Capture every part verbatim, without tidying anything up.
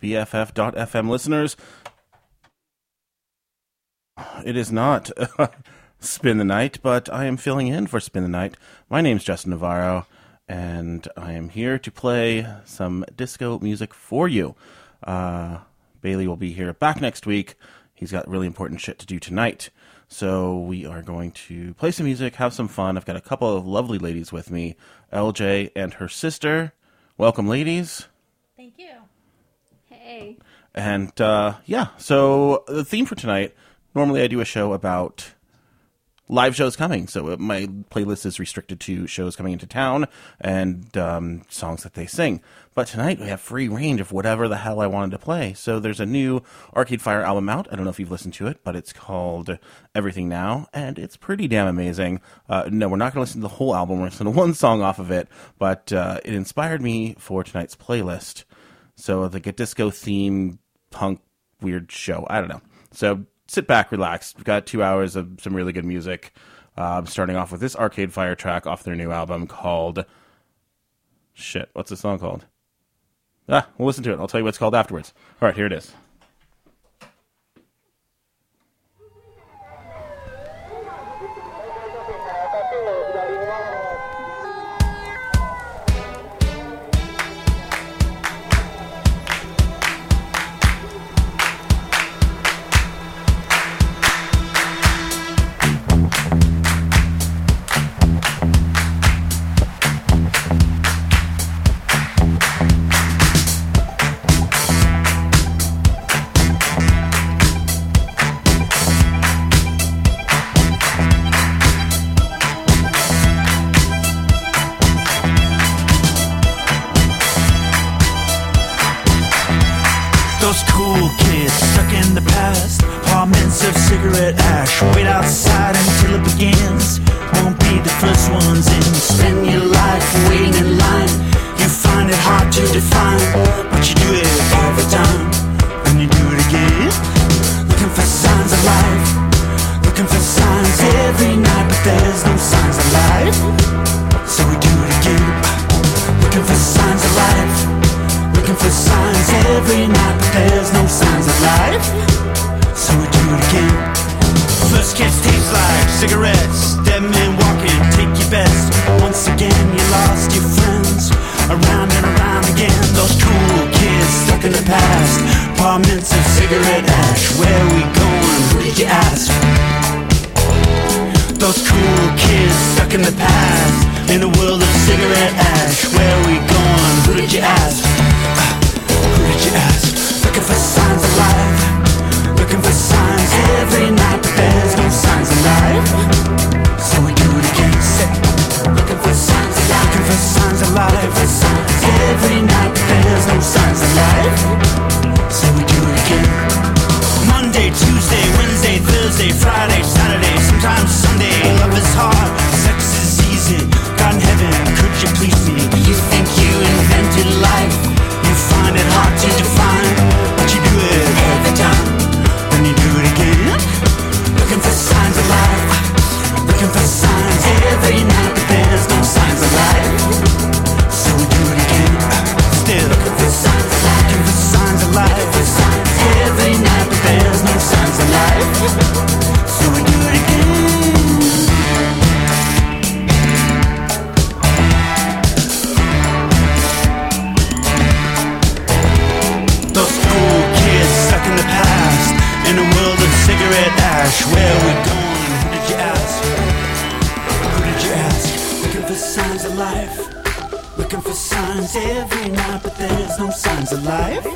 B F F dot f m listeners, it is not Spin the Night, but I am filling in for Spin the Night. My name's Justin Navarro, and I am here to play some disco music for you. Uh, Bailey will be here back next week. He's got really important shit to do tonight. So we are going to play some music, have some fun. I've got a couple of lovely ladies with me, L J and her sister. Welcome, ladies. Thank you. Hey. And, uh, yeah, so the theme for tonight, normally I do a show about live shows coming. So my playlist is restricted to shows coming into town and um, songs that they sing. But tonight we have free range of whatever the hell I wanted to play. So there's a new Arcade Fire album out. I don't know if you've listened to it, but it's called Everything Now, and it's pretty damn amazing. Uh, no, we're not going to listen to the whole album. We're going to listen to one song off of it, but uh, it inspired me for tonight's playlist. So like a disco theme punk weird show. I don't know. So sit back, relax. We've got two hours of some really good music. Uh, starting off with this Arcade Fire track off their new album called... Shit, what's the song called? Ah, we'll listen to it. I'll tell you what it's called afterwards. All right, here it is. Looking for signs of life.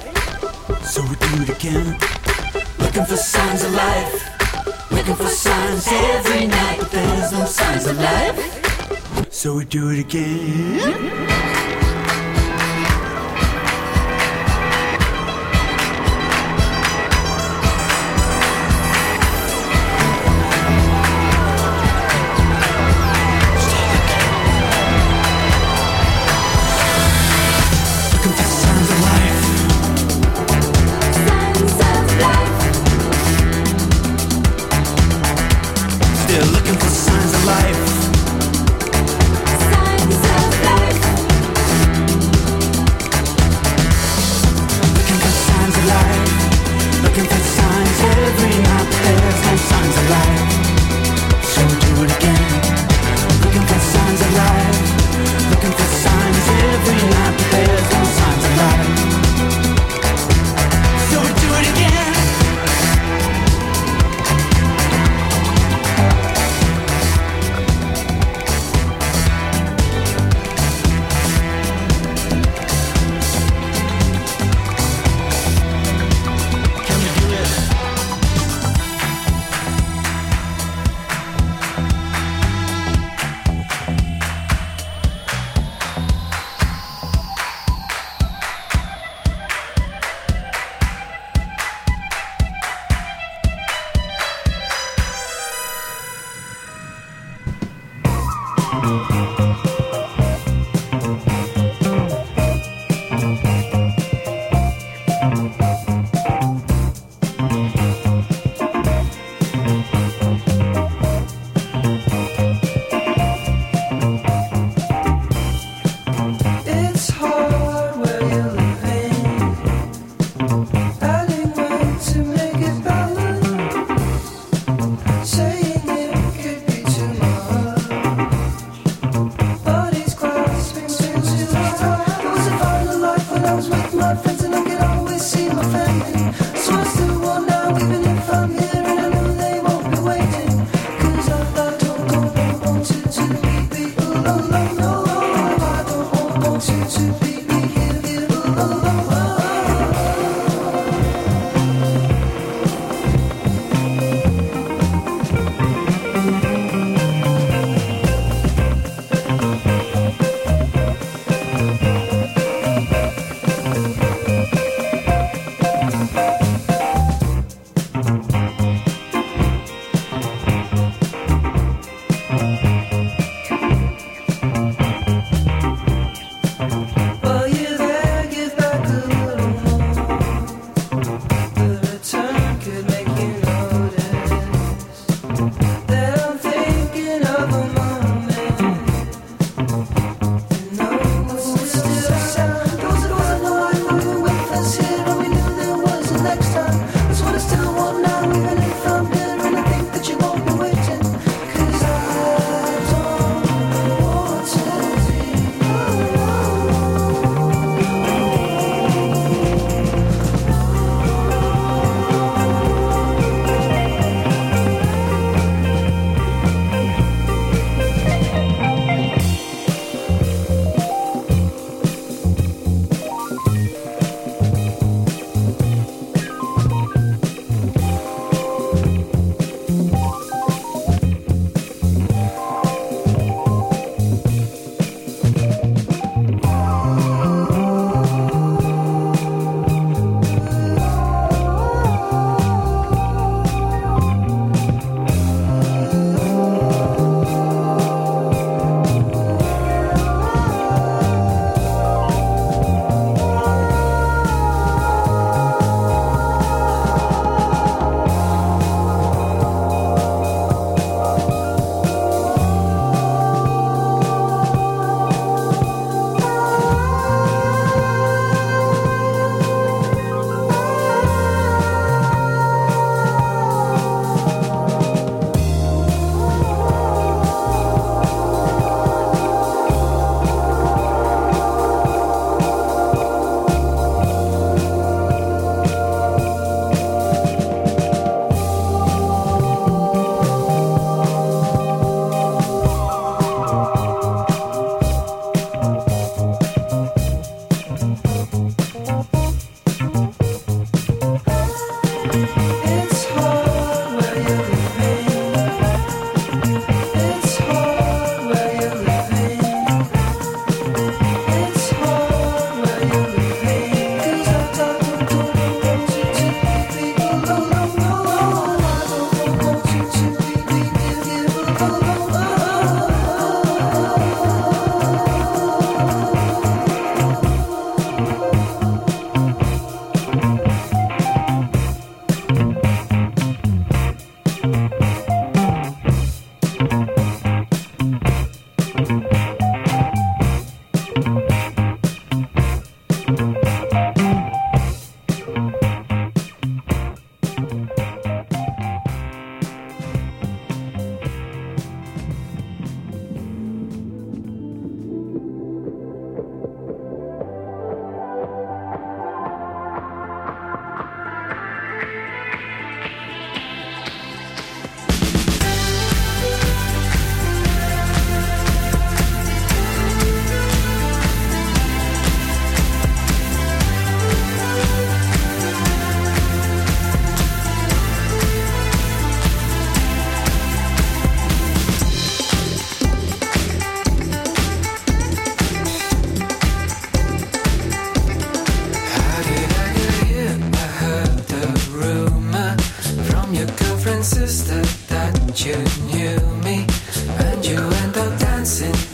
Signs of life.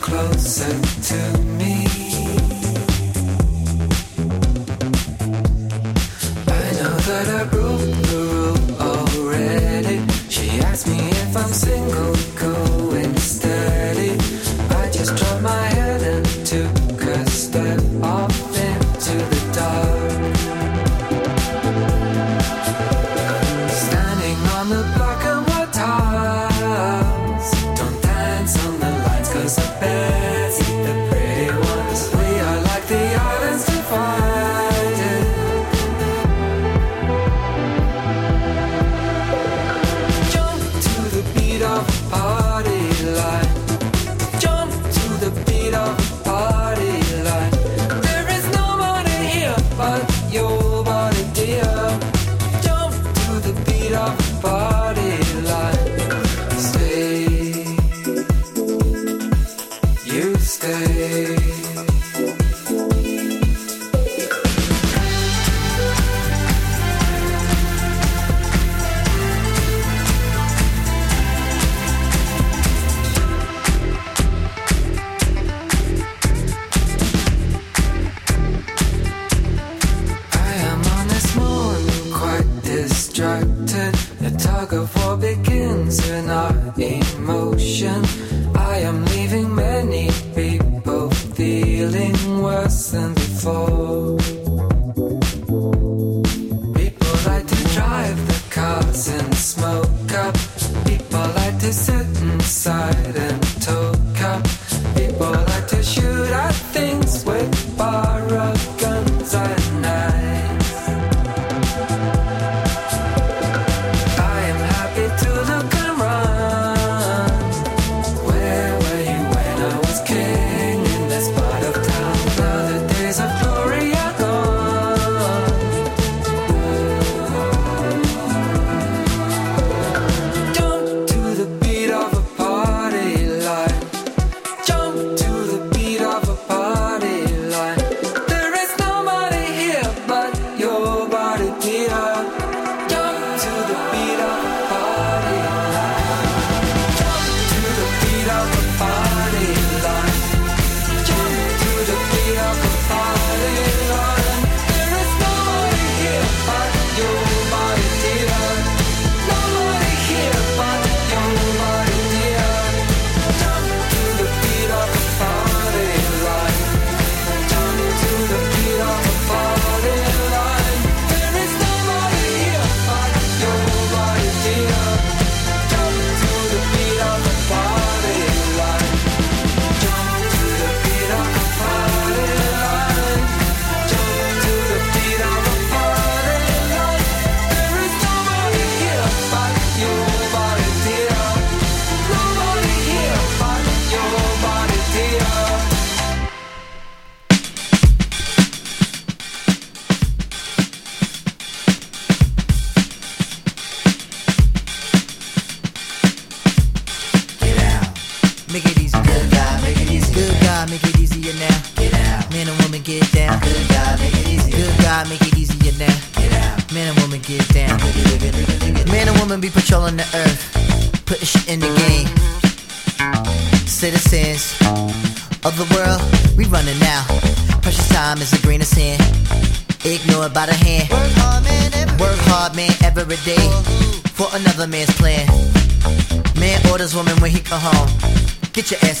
closer to me. I know that I broke the rule already. She asked me if I'm single, going steady. I just dropped my head and took a step off into the dark. Standing on the block and what time? The best, the pretty ones, we are like the islands divided. Jump to the beat of a party line. Jump to the beat of a party line. There is nobody here but your body, dear. Jump to the beat of a party line. Stay.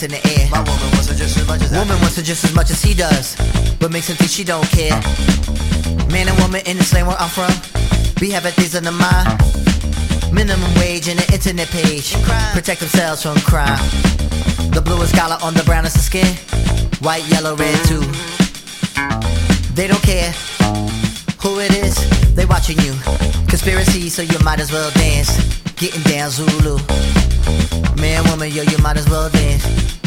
In the air. My woman wants her just as much as woman I do. wants her just as much as he does, but makes him think she don't care. Man and woman in the same where I'm from, we have things on the mind. Minimum wage and an internet page, protect themselves from crime. The bluest collar on the brownest of skin, white, yellow, red too. They don't care who it is, they watching you. Conspiracy, so you might as well dance, getting down Zulu. Man, woman, yo, you might as well dance.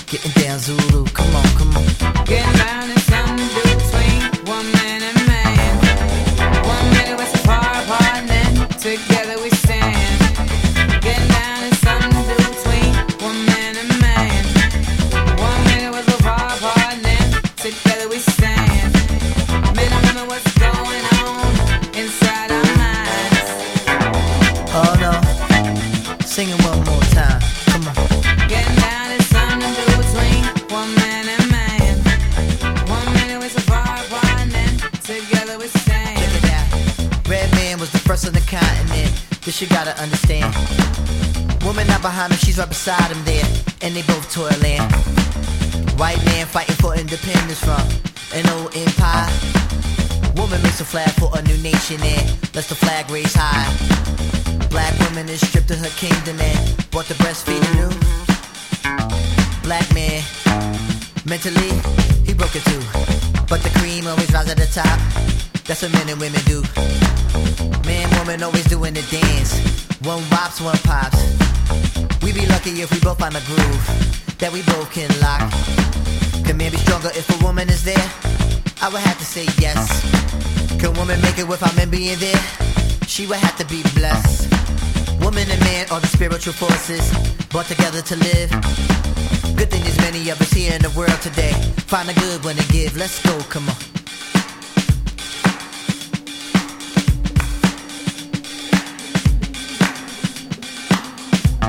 Getting down Zulu, come on, come on. Getting down in something between one man and man. One minute we're so far apart and then together we stand. Getting down in something between one man and man. One minute we're so far apart and then together we stand. Man, I remember what's going on inside our minds. Oh no, singing one more time. Getting down is something to do between one. girls on the continent. This you gotta understand. Woman not behind him, she's right beside him there. And they both toiling. White man fighting for independence from an old empire. Woman makes a flag for a new nation and lets the flag raise high. Black woman is stripped of her kingdom and bought the breastfeed anew. Black man, mentally, he broke it too. But the cream always rises at the top. That's what men and women do. Man, woman always doing the dance. One wops, one pops. We be lucky if we both find a groove that we both can lock. Can man be stronger if a woman is there? I would have to say yes. Can woman make it without men being there? She would have to be blessed. Woman and man are the spiritual forces brought together to live. Good thing there's many of us here in the world today. Find a good one to give. Let's go, come on.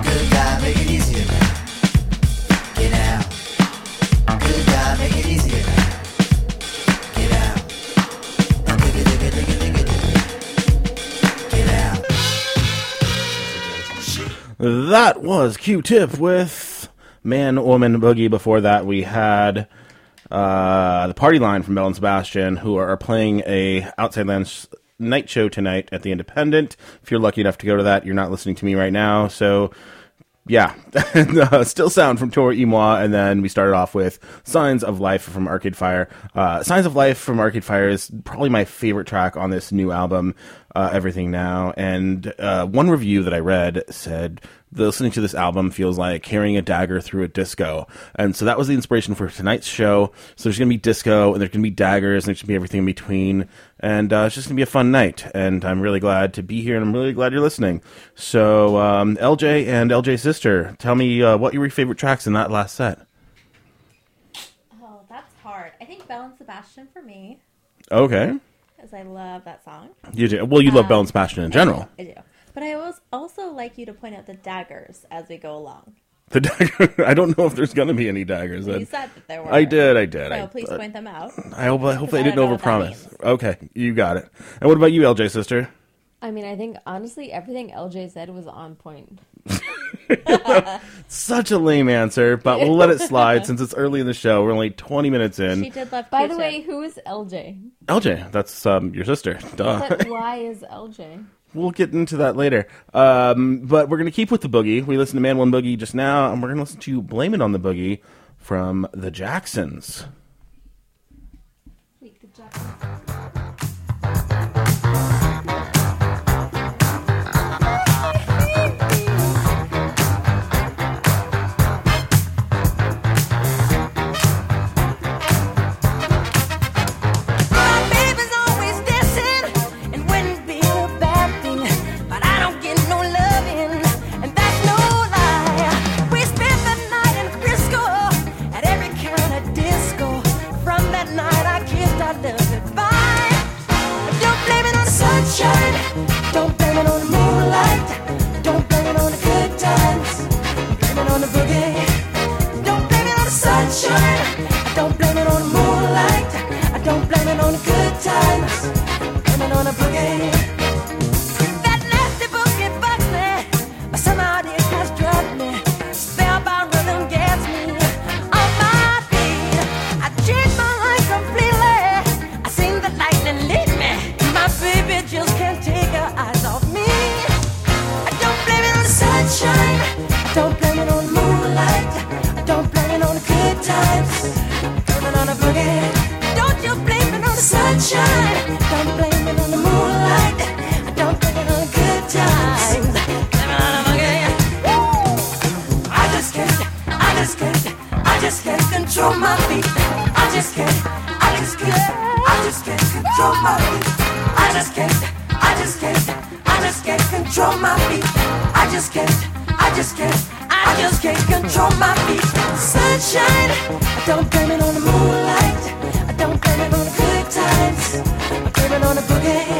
Good God, make it easier, man. Get out. Good God, make it easier, man. Get out. Uh, digga, digga, digga, digga, digga. Get out. That was Q-Tip with Man, Woman, Boogie. Before that, we had uh, the Party Line from Belle and Sebastian, who are playing a Outside Lands night show tonight at the Independent. If you're lucky enough to go to that, you're not listening to me right now. So, yeah. Still Sound from Toro Y Moi, and then we started off with Signs of Life from Arcade Fire. Uh, Signs of Life from Arcade Fire is probably my favorite track on this new album, uh, Everything Now. And uh, one review that I read said, listening to this album feels like carrying a dagger through a disco. And so that was the inspiration for tonight's show. So there's going to be disco, and there's going to be daggers, and there's going to be everything in between. And uh, it's just going to be a fun night. And I'm really glad to be here, and I'm really glad you're listening. So um, L J and L J's sister, tell me uh, what your favorite tracks in that last set. Oh, that's hard. I think Belle and Sebastian for me. Okay. Because I love that song. You do? Well, you um, love Belle and Sebastian in general. I do. I do. But I was also like you to point out the daggers as we go along. The dagger? I don't know if there's going to be any daggers. You said that there were. I did, I did. So I, please uh, point them out. I hope I, hope I didn't overpromise. Okay, you got it. And what about you, L J, sister? I mean, I think, honestly, everything L J said was on point. Such a lame answer, but we'll let it slide since it's early in the show. We're only twenty minutes in. She did love. By the way, who is L J? L J, that's um, your sister. Duh. But why is L J? We'll get into that later. Um, but we're going to keep with the boogie. We listened to Man One Boogie just now, and we're going to listen to Blame It on the Boogie from the Jacksons. Wait, the Jacksons. Don't blame it on the moonlight. Don't blame it on the good times. Blame it on the boogie. Don't blame it on the sunshine. Don't blame it on the moonlight. I don't blame it on the good times. Blame it on the boogie. Don't blame it on the moonlight. Don't blame it on the good times. Blame it on the boogie. Don't you blame it on the sunshine. Don't blame it on the moonlight. Don't blame it on the good times. Blame it on the boogie. I just can't, I just can't, I just can't control my feet. I just can't, I just can't, I just can't control my feet. I just can't, I just can't, I just can't control my feet. I just can't. I just can't, I just can't control my feet. Sunshine, I don't blame it on the moonlight. I don't blame it on the good times. I blame it on the boogie.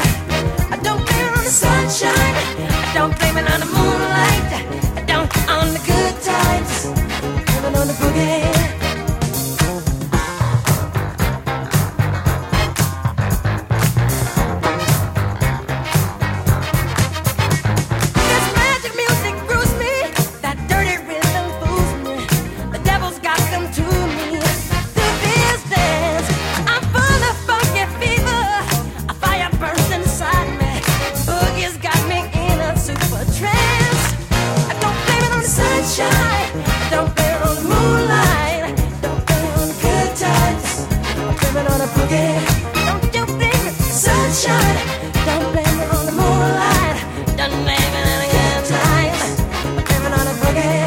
I don't blame it on the sunshine. I don't blame it on the moonlight. I don't on the good times. I blame it on the boogie. the boogie. Don't you blame it, sunshine. Don't blame it on the moonlight. Don't blame it on the good times. Don't blame it on the boogie.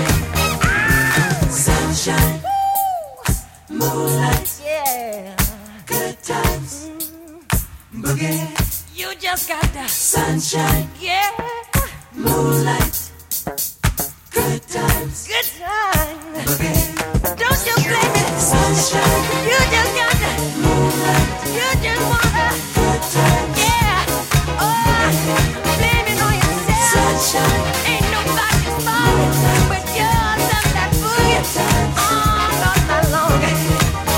Ah! Sunshine, ooh, moonlight, yeah, good times, mm, boogie. You just got the sunshine, yeah, moonlight, good times, good times, boogie. Don't you blame it, sunshine. You just got the moonlight. You just wanna good times, yeah. Oh, blame it on yourself. Sunshine, ain't nobody's fault but yours and that boogie. All night long,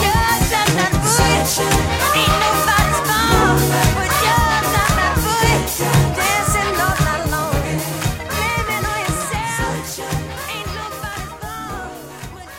yours and that boogie. Sunshine. Ain't nobody's fault but yours and that boogie. Dancing all night long, blame it on yourself. Sunshine. Ain't nobody's fault but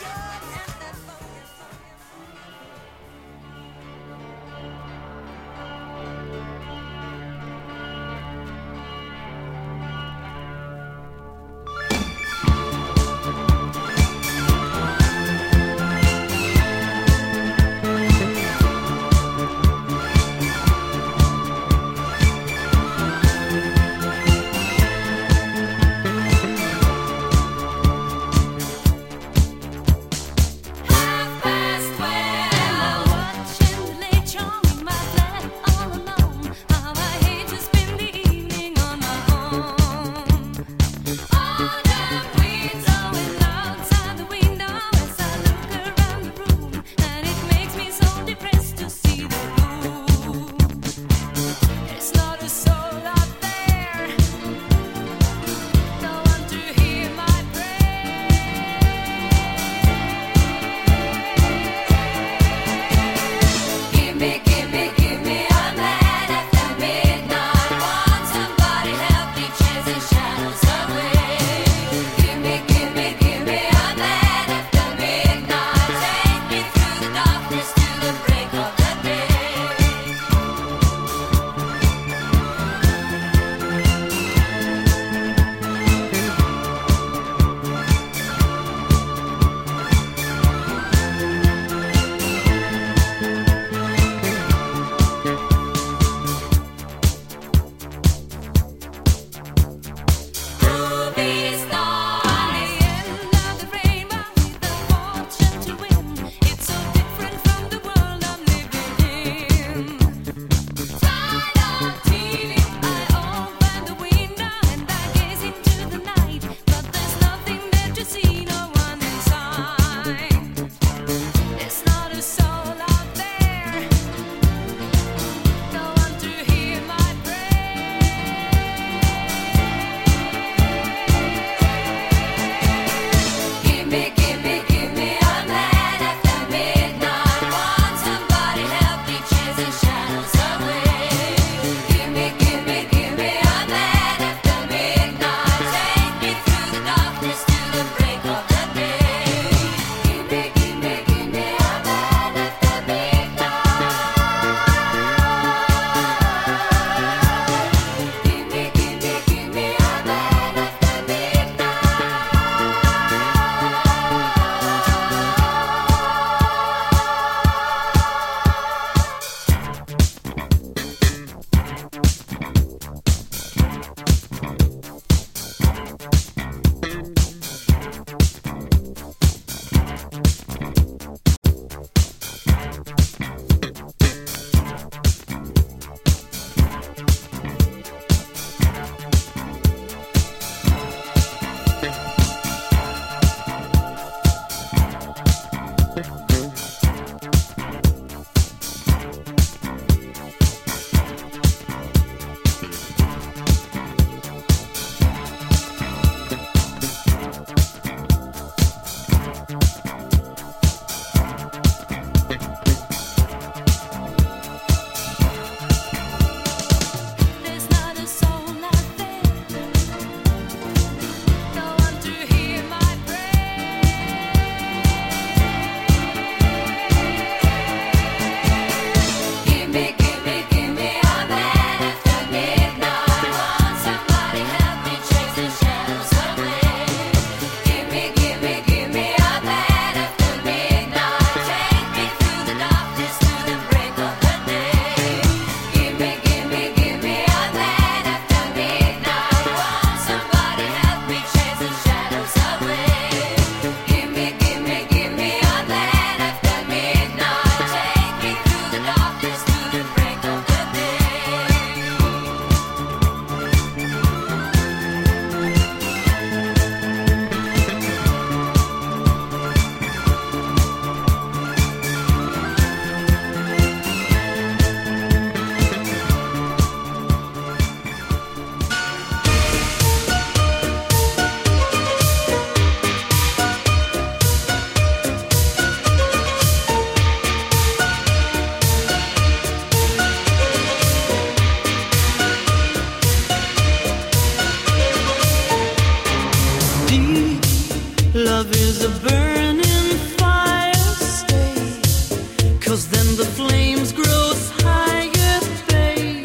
'Cause then the flames grows higher, babe.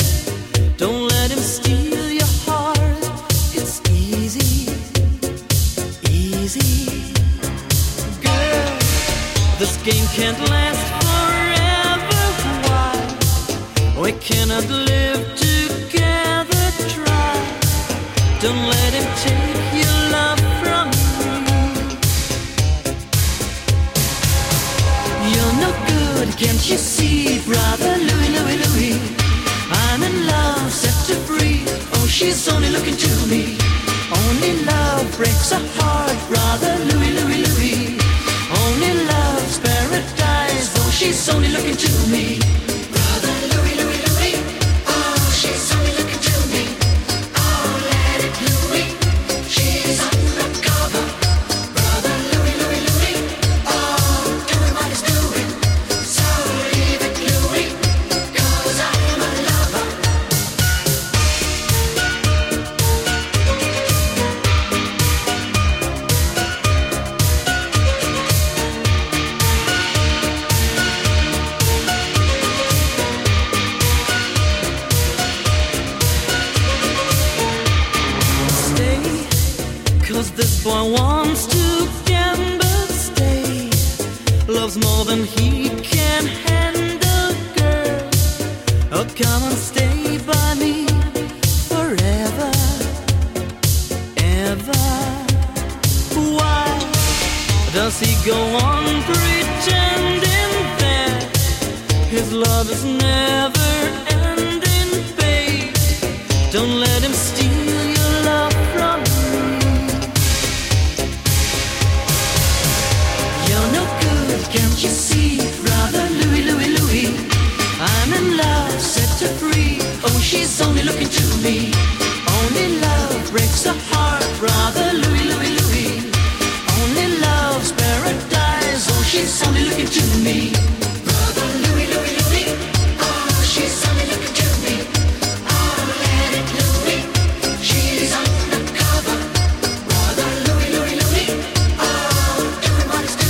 Don't let him steal your heart. It's easy, easy. Girl, this game can't last forever. Why? We cannot live together, try. Don't let him take your love from you. You're no good. Can't you see, brother Louie, Louie, Louie? I'm in love, set to free. Oh, she's only looking to me. Only love breaks a heart, brother Louie, Louie, Louie. Only love's paradise. Oh, she's only looking to me. Brother Louie, Louie, Louie. Oh, she's only looking to me. Oh, let it, Louie. She's undercover. Brother Louie, Louie, Louie. Oh, everybody's doing. Boy wants to gamble, stay. Loves more than he can handle, girl. Oh, come and stay by me forever, ever. Why does he go on pretending that his love is never ending, babe? Don't let him steal your love from you. Can't you see, brother Louie, Louie, Louie? I'm in love, set her free. Oh, she's only looking to me. Only love breaks her heart, brother Louie, Louie, Louie. Only love's paradise. Oh, she's only looking to me. Brother Louie, Louie, Louie. Oh, she's only looking to me. Oh, let it, Louie. She's undercover. Brother Louie, Louie, Louie. Oh, everybody's doing.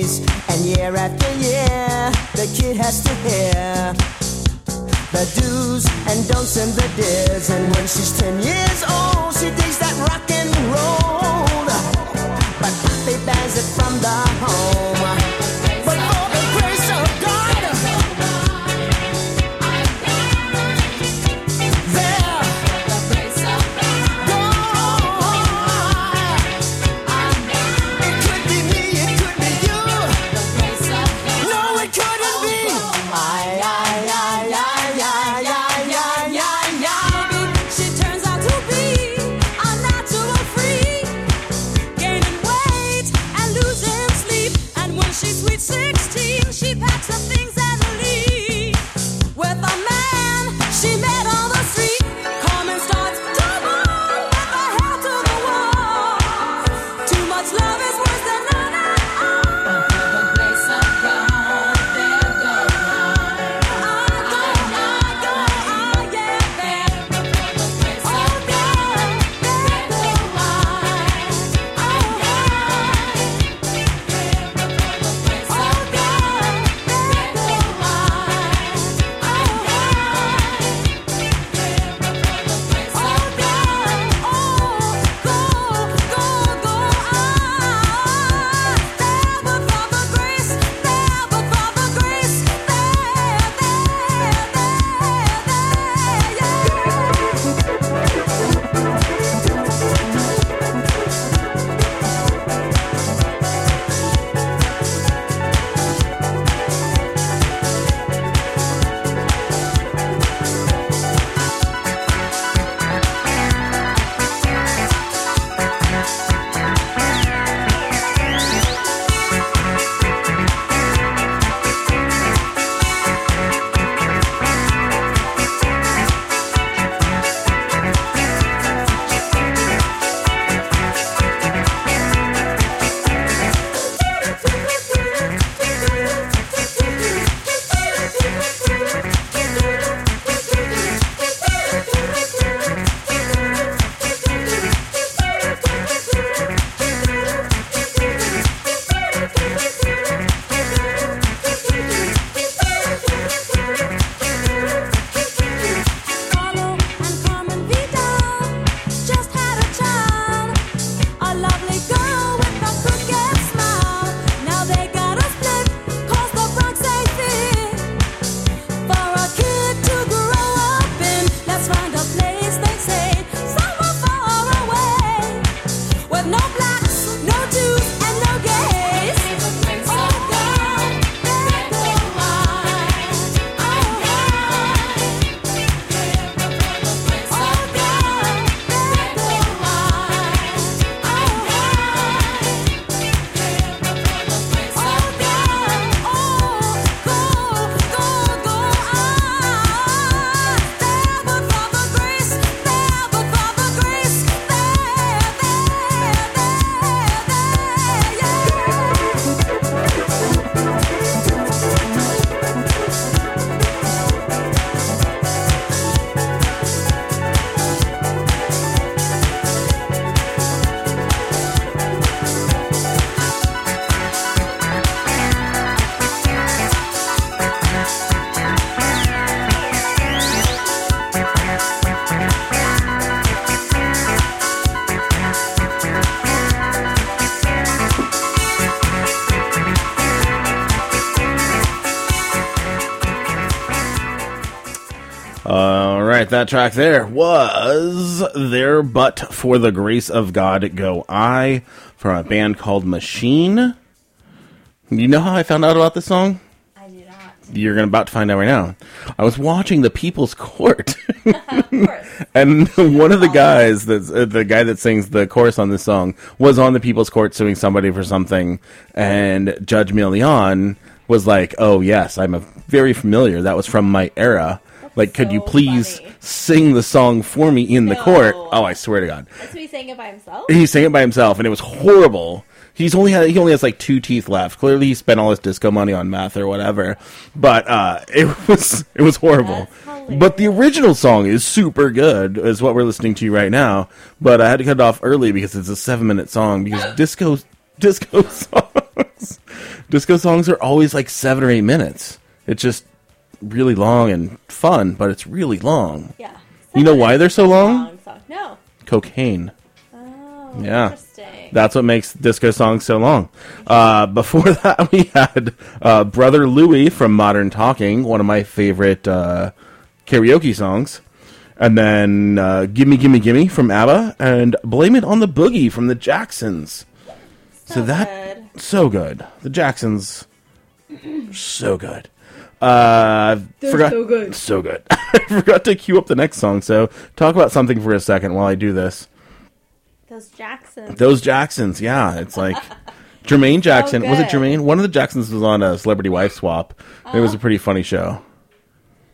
days, and year after year, the kid has to hear the do's and don'ts and the dares. And when she's ten years old, she digs that rock and roll, but Poppy bans it from the home. That track there was There But For The Grace of God Go I from a band called Machine. You know how I found out about this song? I did not. You're gonna about to find out right now. I was watching The People's Court. Of course. And one of the guys, that uh, the guy that sings the chorus on this song, was on The People's Court suing somebody for something, and Judge Milian was like, "Oh yes, I'm a very familiar. That was from my era. Like, could so you please funny. sing the song for me in no. the court?" Oh, I swear to God. That's what he sang it by himself? He sang it by himself, and it was horrible. He's only had, he only has, like, two teeth left. Clearly, he spent all his disco money on meth or whatever. But uh, it was it was horrible. But the original song is super good, is what we're listening to right now. But I had to cut it off early because it's a seven-minute song, because disco disco songs. Disco songs are always like seven or eight minutes. It's just really long and fun, but it's really long. Yeah. You know why they're so long? long no. Cocaine. Oh, yeah. Interesting. That's what makes disco songs so long. Uh, before that, we had uh, Brother Louie from Modern Talking, one of my favorite uh, karaoke songs. And then uh, Gimme Gimme Gimme from ABBA, and Blame It on the Boogie from the Jacksons. So, so that, good. So good. The Jacksons, so good. Uh, They're forgot, so good. So good. I forgot to cue up the next song, so talk about something for a second while I do this. Those Jacksons. Those Jacksons, yeah. It's like Jermaine Jackson. So was it Jermaine? One of the Jacksons was on a Celebrity Wife Swap. Uh-huh. It was a pretty funny show.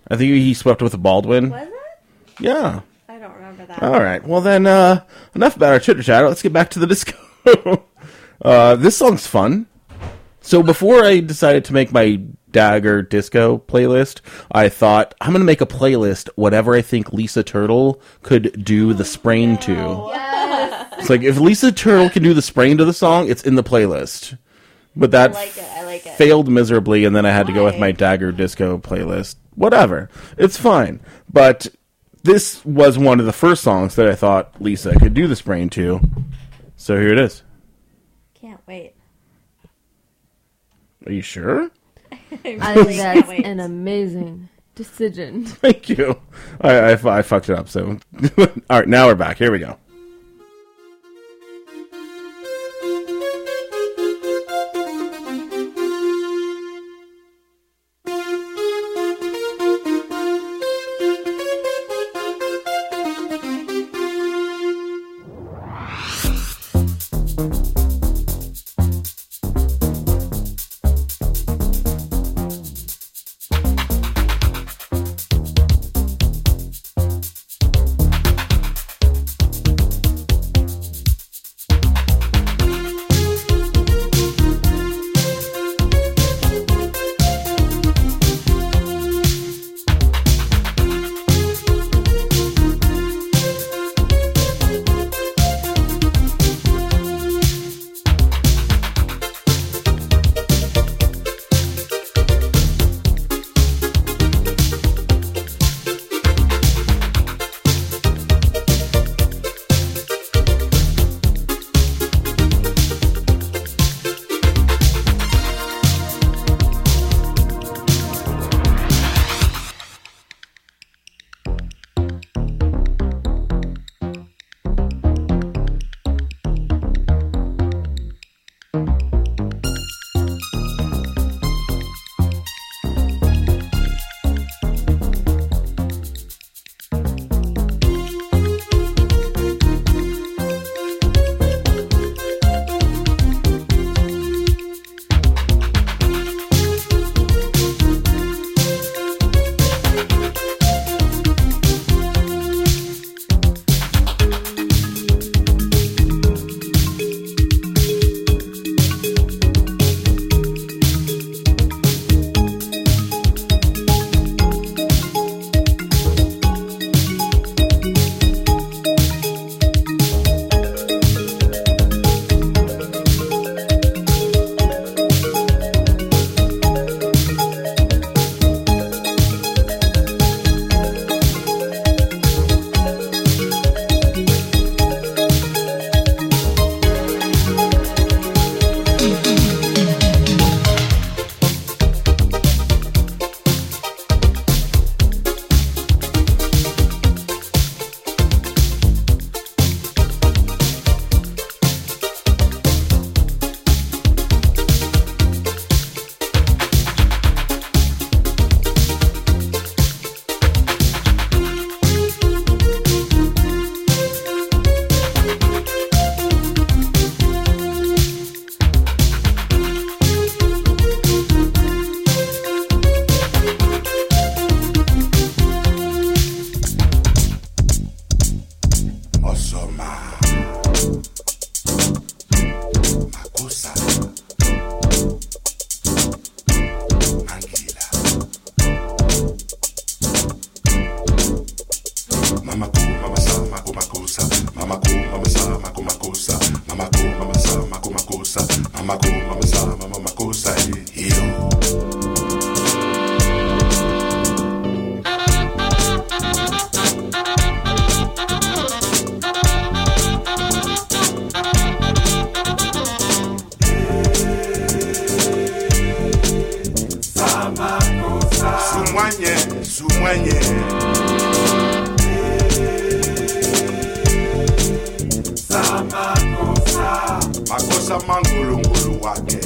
I think he swept with a Baldwin. Was it? Yeah. I don't remember that. All right. Well, then, uh, enough about our chitter-chatter. Let's get back to the disco. uh, this song's fun. So before I decided to make my Dagger Disco playlist, I thought, I'm going to make a playlist whatever I think Lisa Turtle could do the sprain oh, no. to. Yes. It's like, if Lisa Turtle can do the sprain to the song, it's in the playlist. But that I like it. I like it. failed miserably, and then I had Why? to go with my Dagger Disco playlist. Whatever. It's fine. But this was one of the first songs that I thought Lisa could do the sprain to. So here it is. Can't wait. Are you sure? Really I think that's wait. an amazing decision. Thank you. I, I, I fucked it up, so... All right, now we're back. Here we go. manière. Makosa mangulu ngulu wake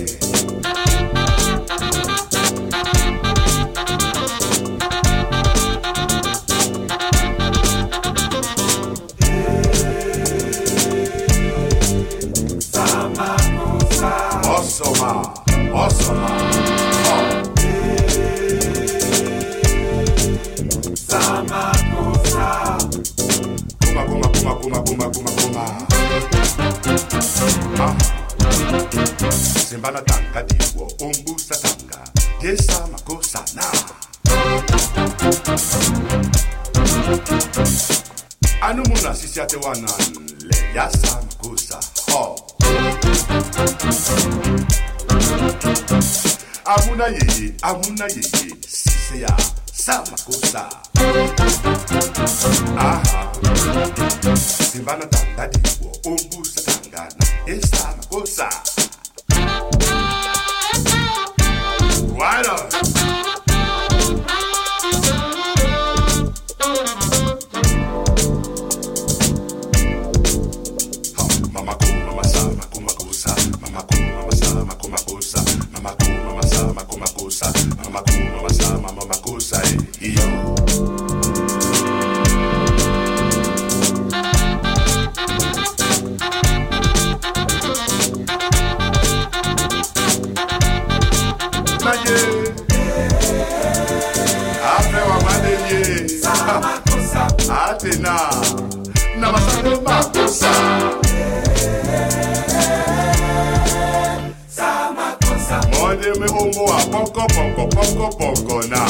Sama kosa Osoma, osoma Sama kosa Kuma, kuma, kuma, kuma, kuma, kuma, kuma Zimbana tanga diwo umbusa tanga Desa makosa na Anumuna sisi ate wanan Le yasa makosa ho Amuna yeye, amuna yeye Sise ya sa makosa Aha Zimbana tanga diwo umbusa tanga Desa makosa Right on. Mama ku mama sa mama ku mama kusa mama ku mama sa mama ku mama kusa mama ku mama sa mama ku mama kusa mama ku mama sa mama kusa iyo. Atena Namasako Makosa Samakosa Mone me omoa Ponko ponko ponko ponko na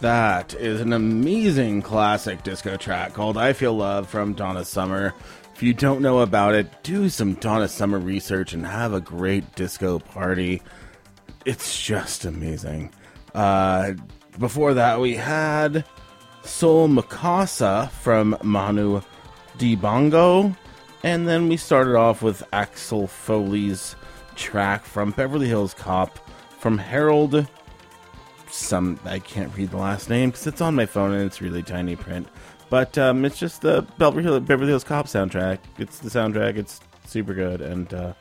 that is an amazing classic disco track called I Feel Love from Donna Summer. If you don't know about it, do some Donna Summer research and have a great disco party. It's just amazing. Uh, before that, we had Sol Mikasa from Manu Dibango. And then we started off with Axel Foley's track from Beverly Hills Cop from Harold. Some I can't read the last name because it's on my phone and it's really tiny print. But um, it's just the Beverly Hills, Beverly Hills Cop soundtrack. It's the soundtrack. It's super good, and uh,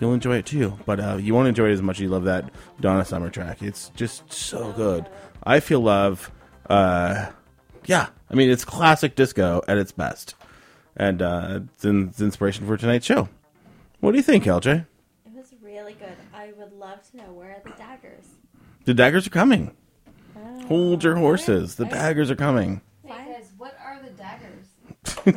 you'll enjoy it too. But uh, you won't enjoy it as much as you love that Donna Summer track. It's just so good. I Feel Love. Uh, yeah, I mean, it's classic disco at its best. And uh, it's, in, it's inspiration for tonight's show. What do you think, L J? It was really good. I would love to know, where are the daggers? The daggers are coming. Oh. Hold your horses. The daggers are coming.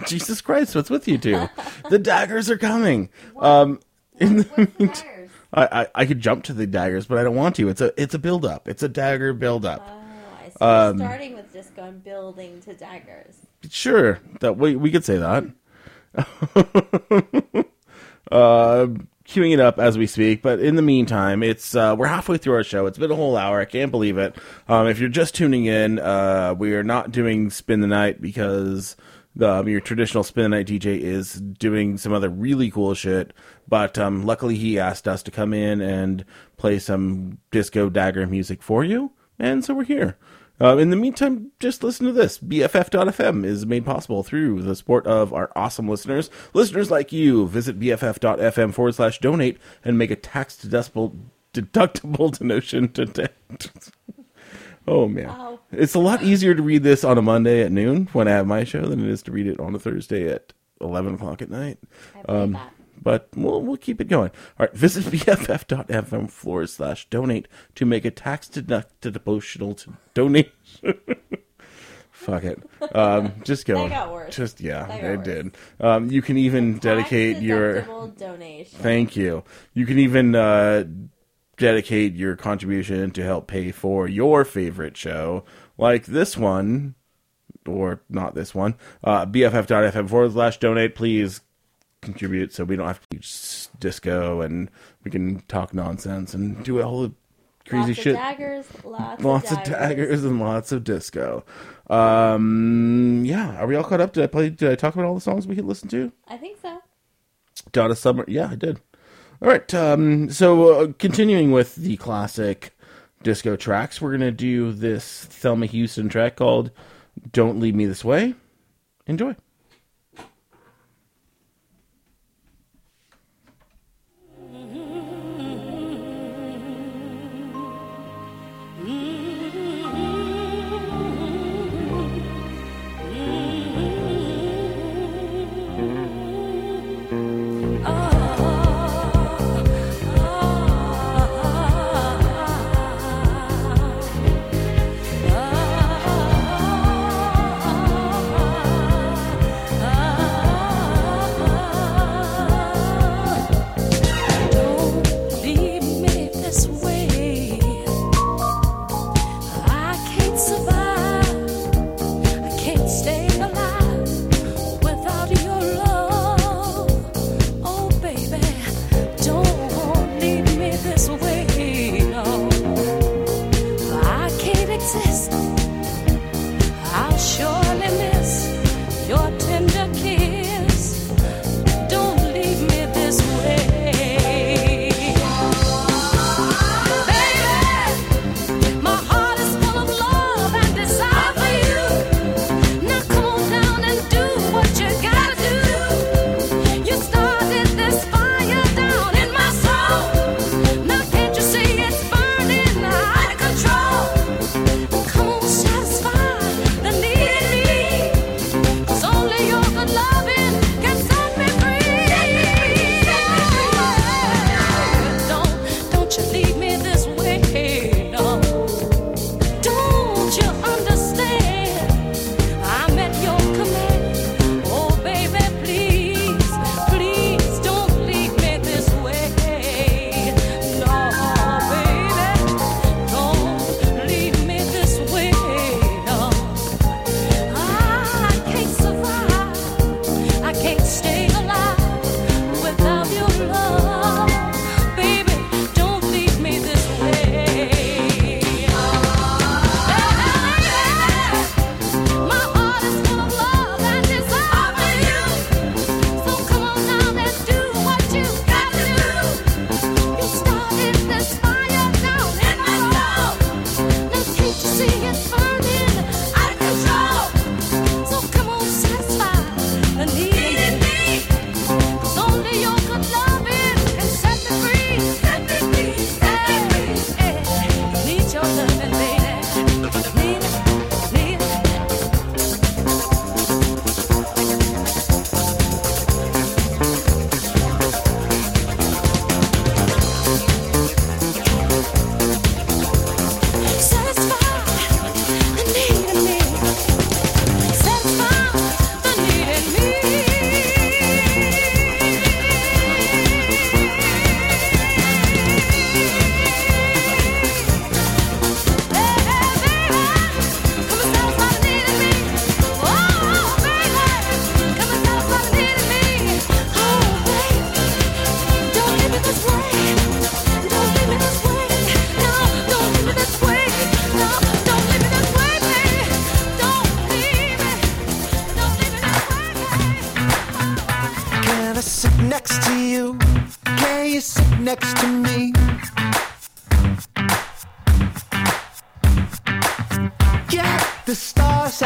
Jesus Christ, what's with you two? The daggers are coming. What? Um, in the, what's the daggers? I, I, I could jump to the daggers, but I don't want to. It's a it's a build up. It's a dagger build up. Oh, I see. Um, We're starting with disco and building to daggers. Sure, that we we could say that. uh, queuing it up as we speak, but in the meantime, it's uh, we're halfway through our show. It's been a whole hour. I can't believe it. Um, if you're just tuning in, uh, we are not doing Spin the Night because The, your traditional Spin the Night D J is doing some other really cool shit, but um, luckily he asked us to come in and play some disco dagger music for you, and so we're here. Uh, in the meantime, just listen to this. B F F dot f m is made possible through the support of our awesome listeners. Listeners like you, visit B F F dot f m forward slash donate and make a tax deductible deductible donation to debt. Oh, man. Wow. It's a lot easier to read this on a Monday at noon when I have my show than it is to read it on a Thursday at eleven o'clock at night. Um, but we'll, we'll keep it going. All right. Visit B F F dot f m forward slash donate to make a tax deductible donation. Fuck it. Um, just go. That got worse. Just, yeah, got it worse. Did. Um, you can even dedicate your... tax deductible donation. Thank you. You can even... Uh, dedicate your contribution to help pay for your favorite show, like this one, or not this one, uh, B F F dot f m forward slash donate. Please contribute so we don't have to use disco and we can talk nonsense and do all the crazy lots shit. Of daggers, lots, lots of daggers, lots of daggers, and lots of disco. Um, yeah, are we all caught up? Did I play? Did I talk about all the songs we could listen to? I think so. Donna Summer, yeah, I did. All right, um, so uh, continuing with the classic disco tracks, we're going to do this Thelma Houston track called Don't Leave Me This Way. Enjoy.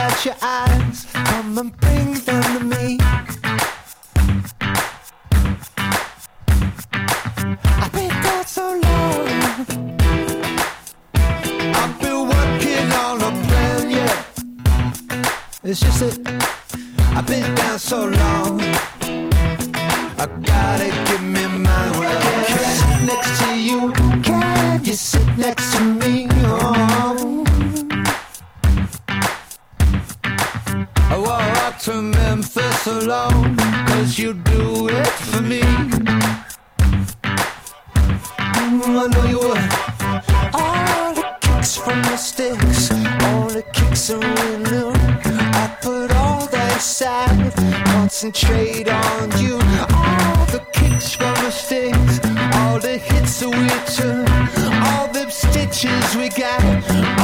out your eyes, come and bring them to me. I've been gone so long, I've been working on a plan, yeah. It's just that I've been down so long, I gotta give me my way. Well, can I sit next to you? Can you sit next to me? Oh, I walk to Memphis alone, 'cause you do it for me. Mm, I know you would. All the kicks from the sticks, all the kicks are in you. I put all that aside, concentrate on you. All the kicks from the sticks, all the hits that we took, all them stitches we got,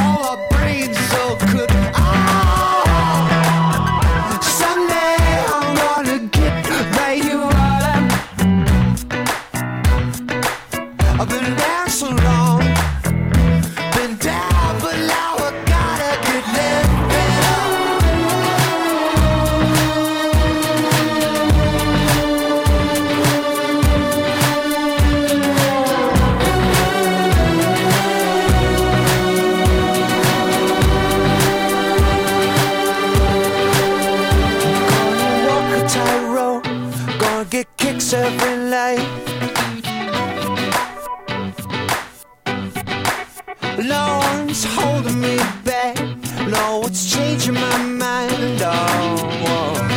all our brains so good. Every night, no one's holding me back, no one's changing my mind. Oh, whoa.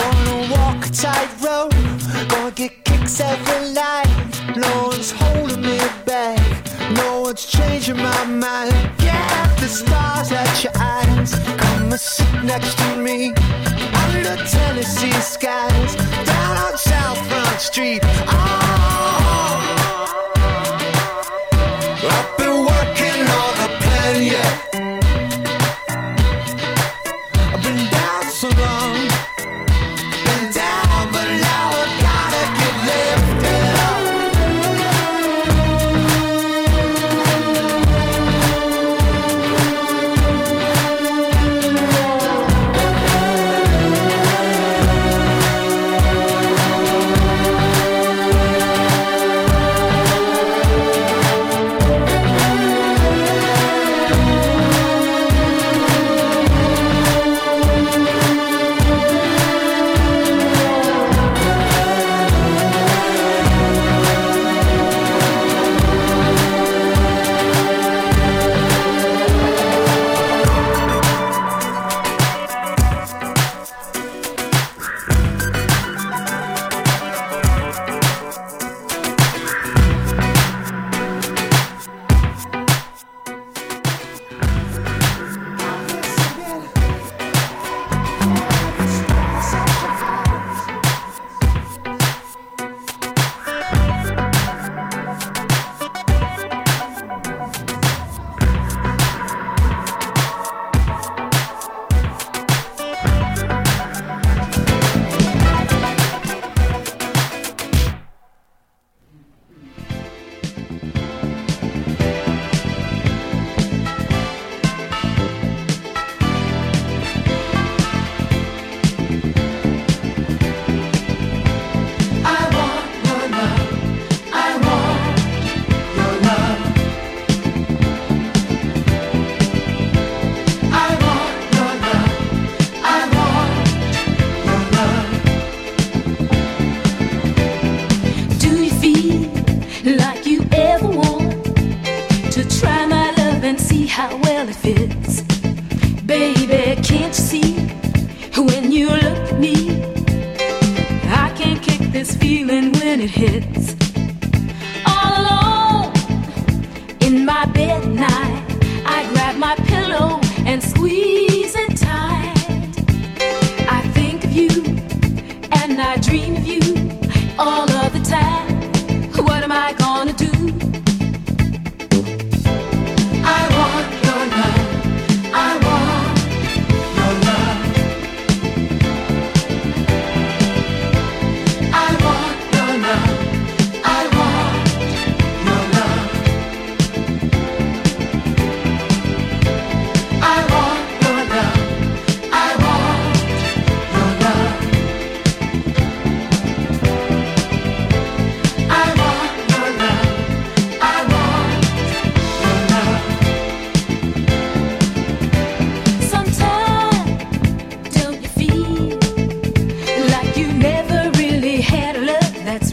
Gonna walk a tight road, gonna get kicks every night. No one's holding me back, no one's changing my mind. Yeah, the stars at your eyes, come and sit next to me. The Tennessee skies, down on South Front Street. Oh, I've been working on a plan, yeah. I've been down so long, been down, but now I gotta get lifted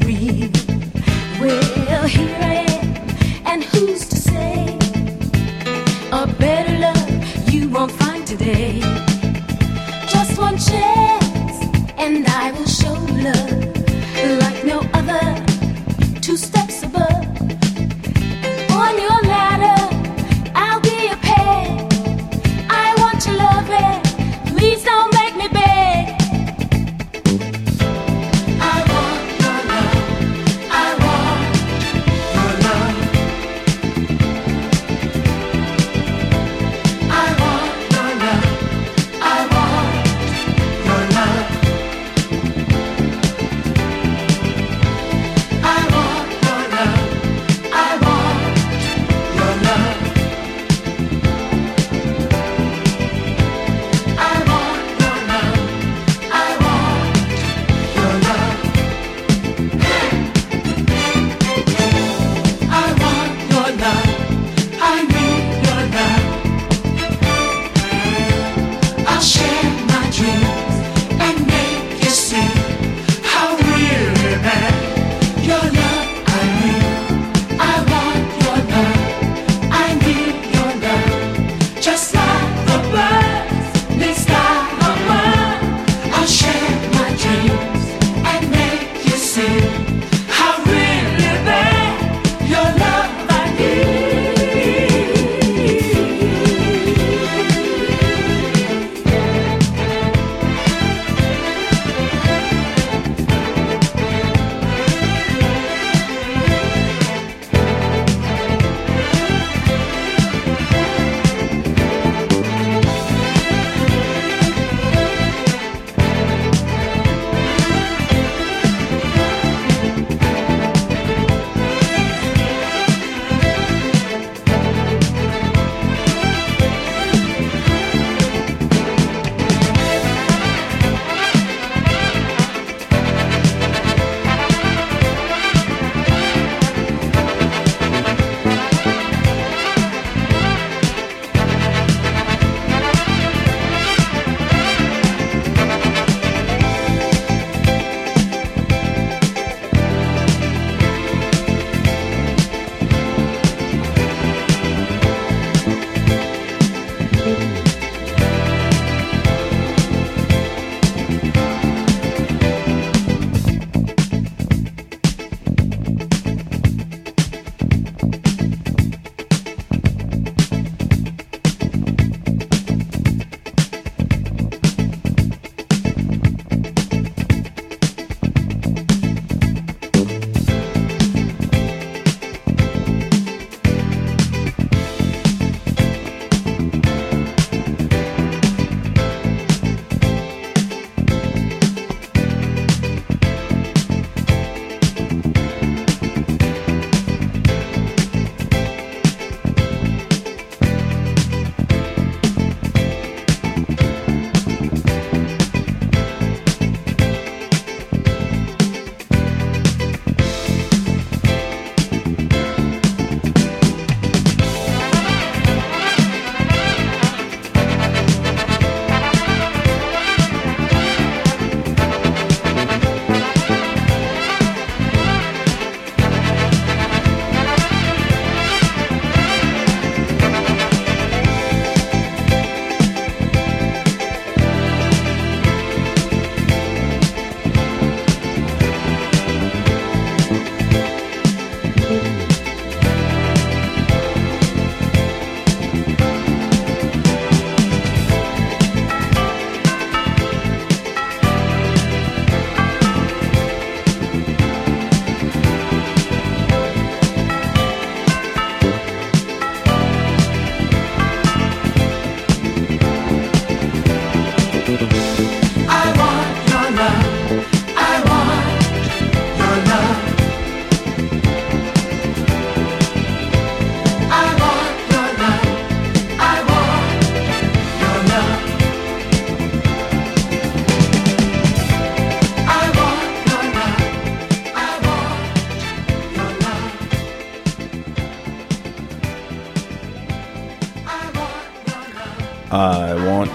it's real. Well, here I am, and who's to say a better love you won't find today? Just one chance, and I will show love like no other. Two steps above on your ladder, I'll be a pair. I want your love, and please don't make me beg.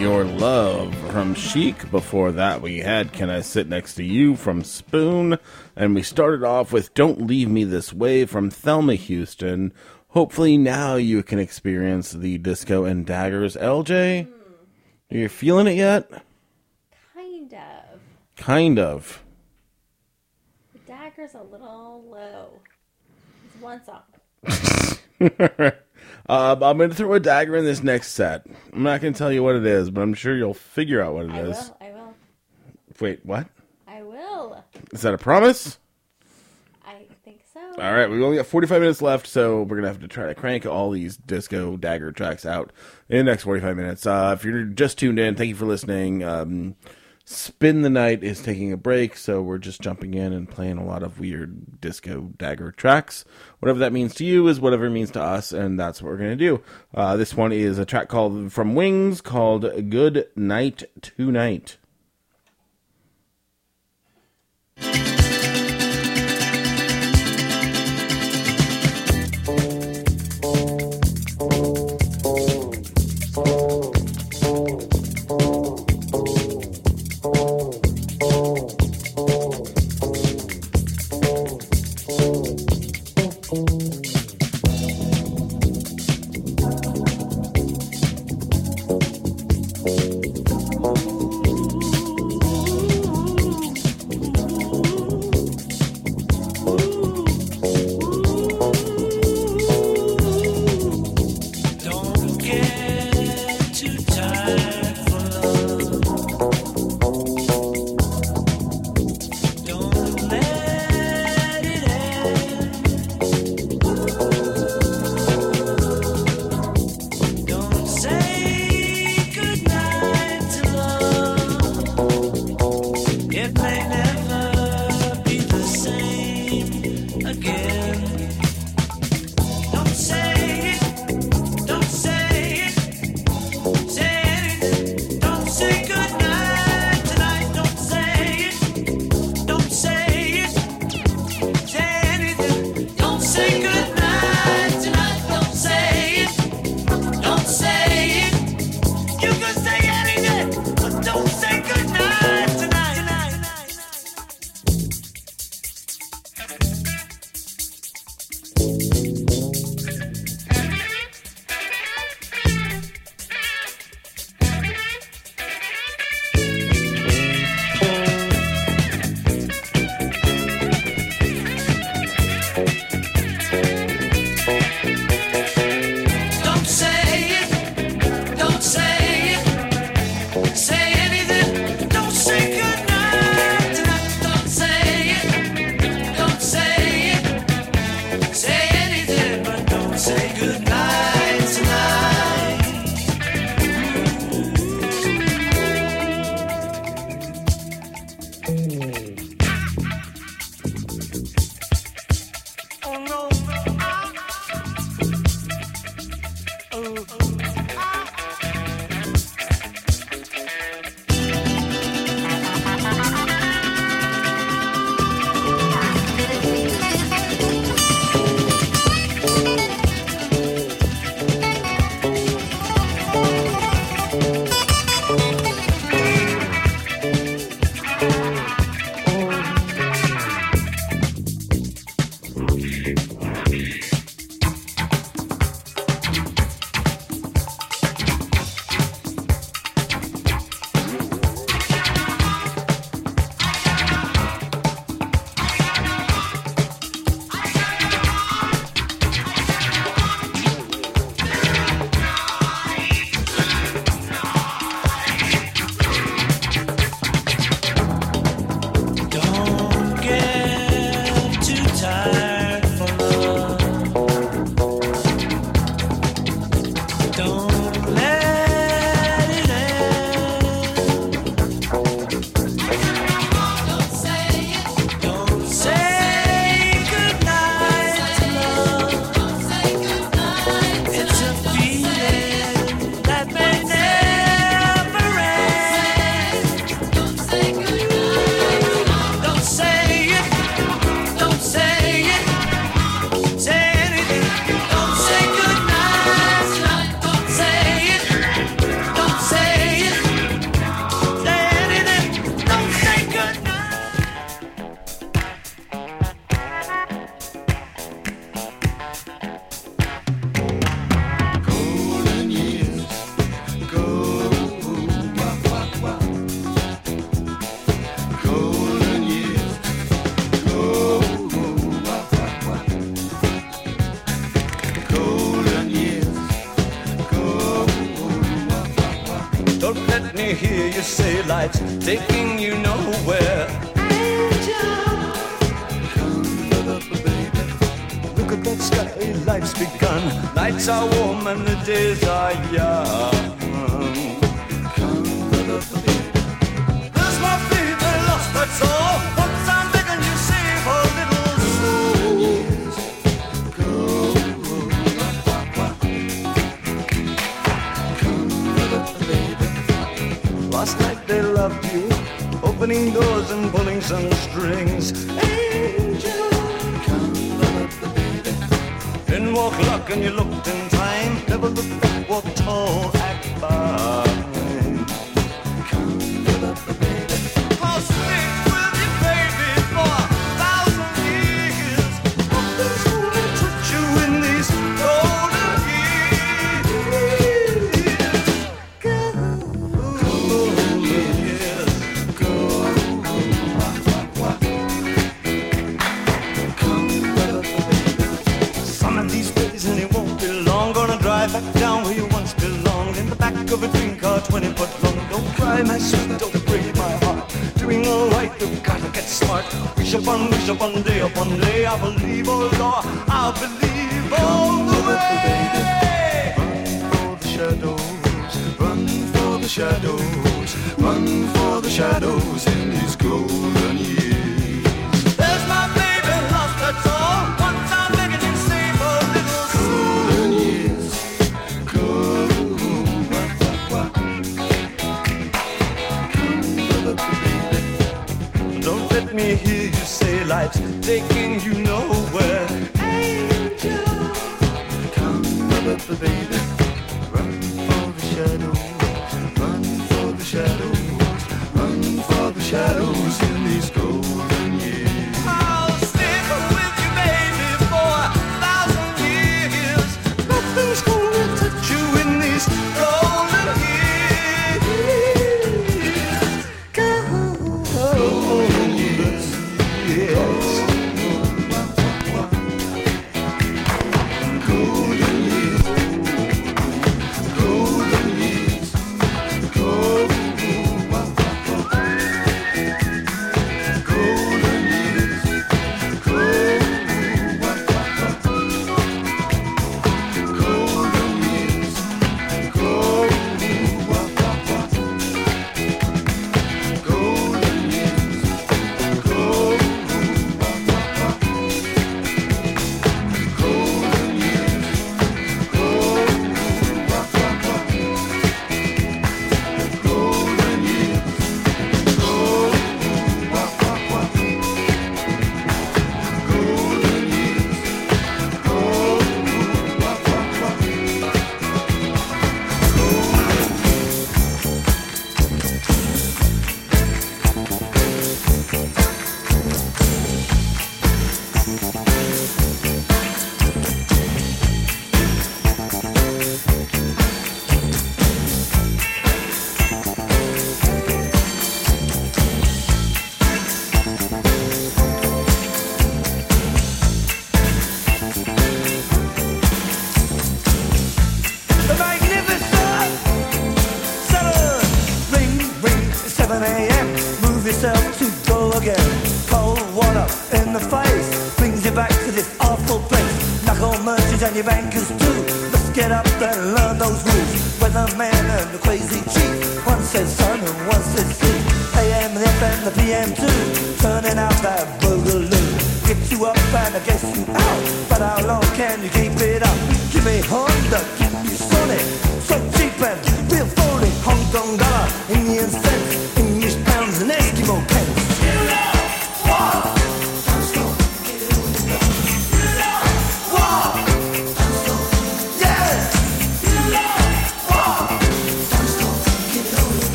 Your love from Chic. Before that, we had Can I Sit Next to You from Spoon. And we started off with Don't Leave Me This Way from Thelma Houston. Hopefully now you can experience the disco and daggers. L J, are you feeling it yet? Kind of. Kind of. The dagger's a little low. It's one song. Uh, I'm going to throw a dagger in this next set. I'm not going to tell you what it is, but I'm sure you'll figure out what it I is. I will, I will. Wait, what? I will. Is that a promise? I think so. All right, we've only got forty-five minutes left, so we're going to have to try to crank all these disco dagger tracks out in the next forty-five minutes. Uh, if you're just tuned in, thank you for listening. Um, Spin the Night is taking a break, so we're just jumping in and playing a lot of weird disco dagger tracks. Whatever that means to you is whatever it means to us, and that's what we're going to do. Uh, this one is a track called from Wings called Good Night Tonight. Thank you. lights taking you nowhere. Angel, come fill up a baby. Look at that sky, life's begun. Nights are warm and the days are young. Come fill up a baby. There's my baby lost, that's all. Once I'm begging you save her little soul. Years go. Come fill up a baby. Last night they loved you, opening doors and pulling some strings. Angel, come fill up a baby. Then walk luck and you looked in time. Never look back, walk tall, act fine. twenty foot long, don't cry my sweet, don't break my heart. Doing all right, you've gotta get smart. Wish upon, wish upon, day upon day. I believe, oh Lord, I believe all the way. Run for the shadows, run for the shadows, run for the shadows in these golden years. There's my baby lost, that's all. Me hear you say life's taking you nowhere. Angel, come fill up the baby. Run for the shadows, run for the shadows, run for the shadows in these golden years. I'll stick with you, baby, for a thousand years. Nothing's gonna touch you in these golden years. Go.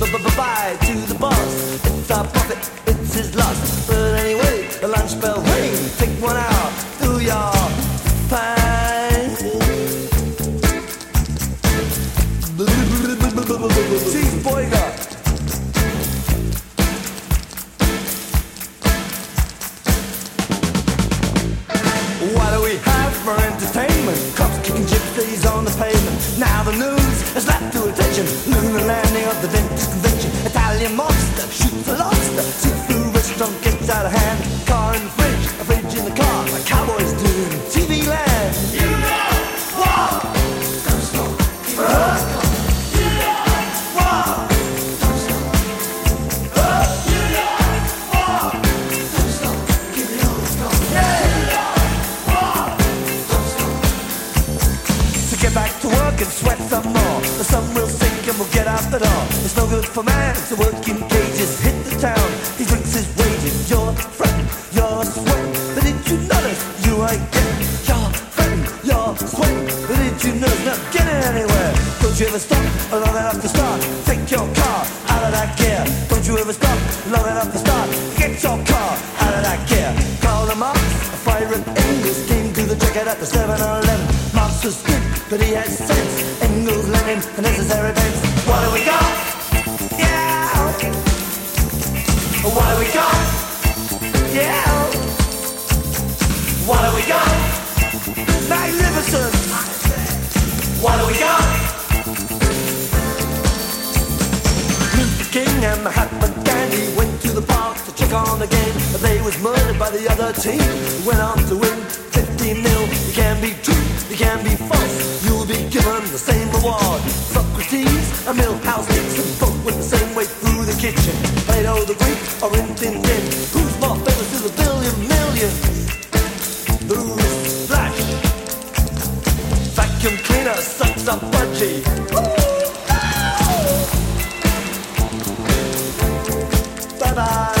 Bye-bye to the boss. days on the pavement. Now the news has lapped to attention. Lunar landing of the dentist convention. Italian monster shoots a lobster. Seafood restaurant gets out of hand. Car in the fridge, a fridge in the car. Like cowboys do in T V land. You know what? Don't stop. Uh-huh. Sweat some more. The sun will sink and we'll get out the door. It's no good for man to work in cages. Hit the town, he drinks his wages. Your friend, your sweat. But did you notice you ain't getting? Your friend, your sweat. But did you notice not getting anywhere? Don't you ever stop long enough to start. Take your car out of that gear. Don't you ever stop long enough to start. Get your car out of that gear. Call the Marx, a firing English came to the jacket at the seven eleven. Marx was good, but he has sense. Engels, Lenin, the necessary events. What do we got? Yeah. What do we got? Yeah. What do we got? Magnificent. What do we got? Luther King and Mahatma Gandhi went to the park to check on the game, but they was murdered by the other team. They went on to win fifteen nil. You can be true, you can be false. Be given the same reward. Socrates and Milhouse Dixon both went the same way through the kitchen. Plato the Greek or in Tin Tin. Who's more famous is a billion million? Who's Flash? Vacuum cleaner sucks up budgie. Bye bye. Blah.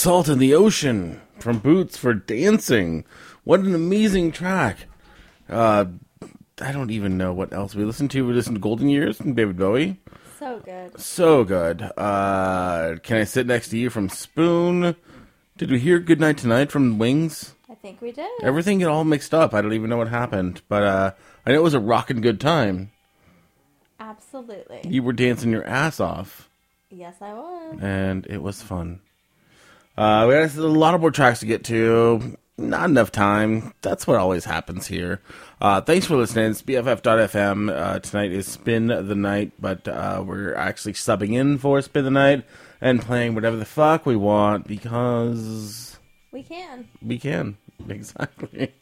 Salt of the Ocean from Boots for Dancing. What an amazing track. Uh, I don't even know what else we listened to. We listened to Golden Years from David Bowie. So good. So good. Uh, Can I Sit Next to You from Spoon. Did we hear Good Night Tonight from Wings? I think we did. Everything got all mixed up. I don't even know what happened. But uh, I know it was a rockin' good time. Absolutely. You were dancing your ass off. Yes, I was. And it was fun. Uh, we had a lot of more tracks to get to. Not enough time. That's what always happens here. Uh, thanks for listening. It's B F F dot F M. Uh, tonight is Spin the Night, but uh, we're actually subbing in for Spin the Night and playing whatever the fuck we want because... We can. We can. Exactly.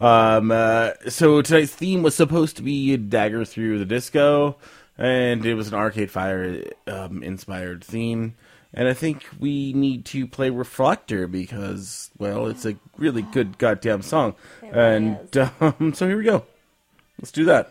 Um, uh, so tonight's theme was supposed to be Dagger Through the Disco, and it was an Arcade Fire um, inspired theme. And I think we need to play Reflector because, well, it's a really good goddamn song. It and really um, so here we go. Let's do that.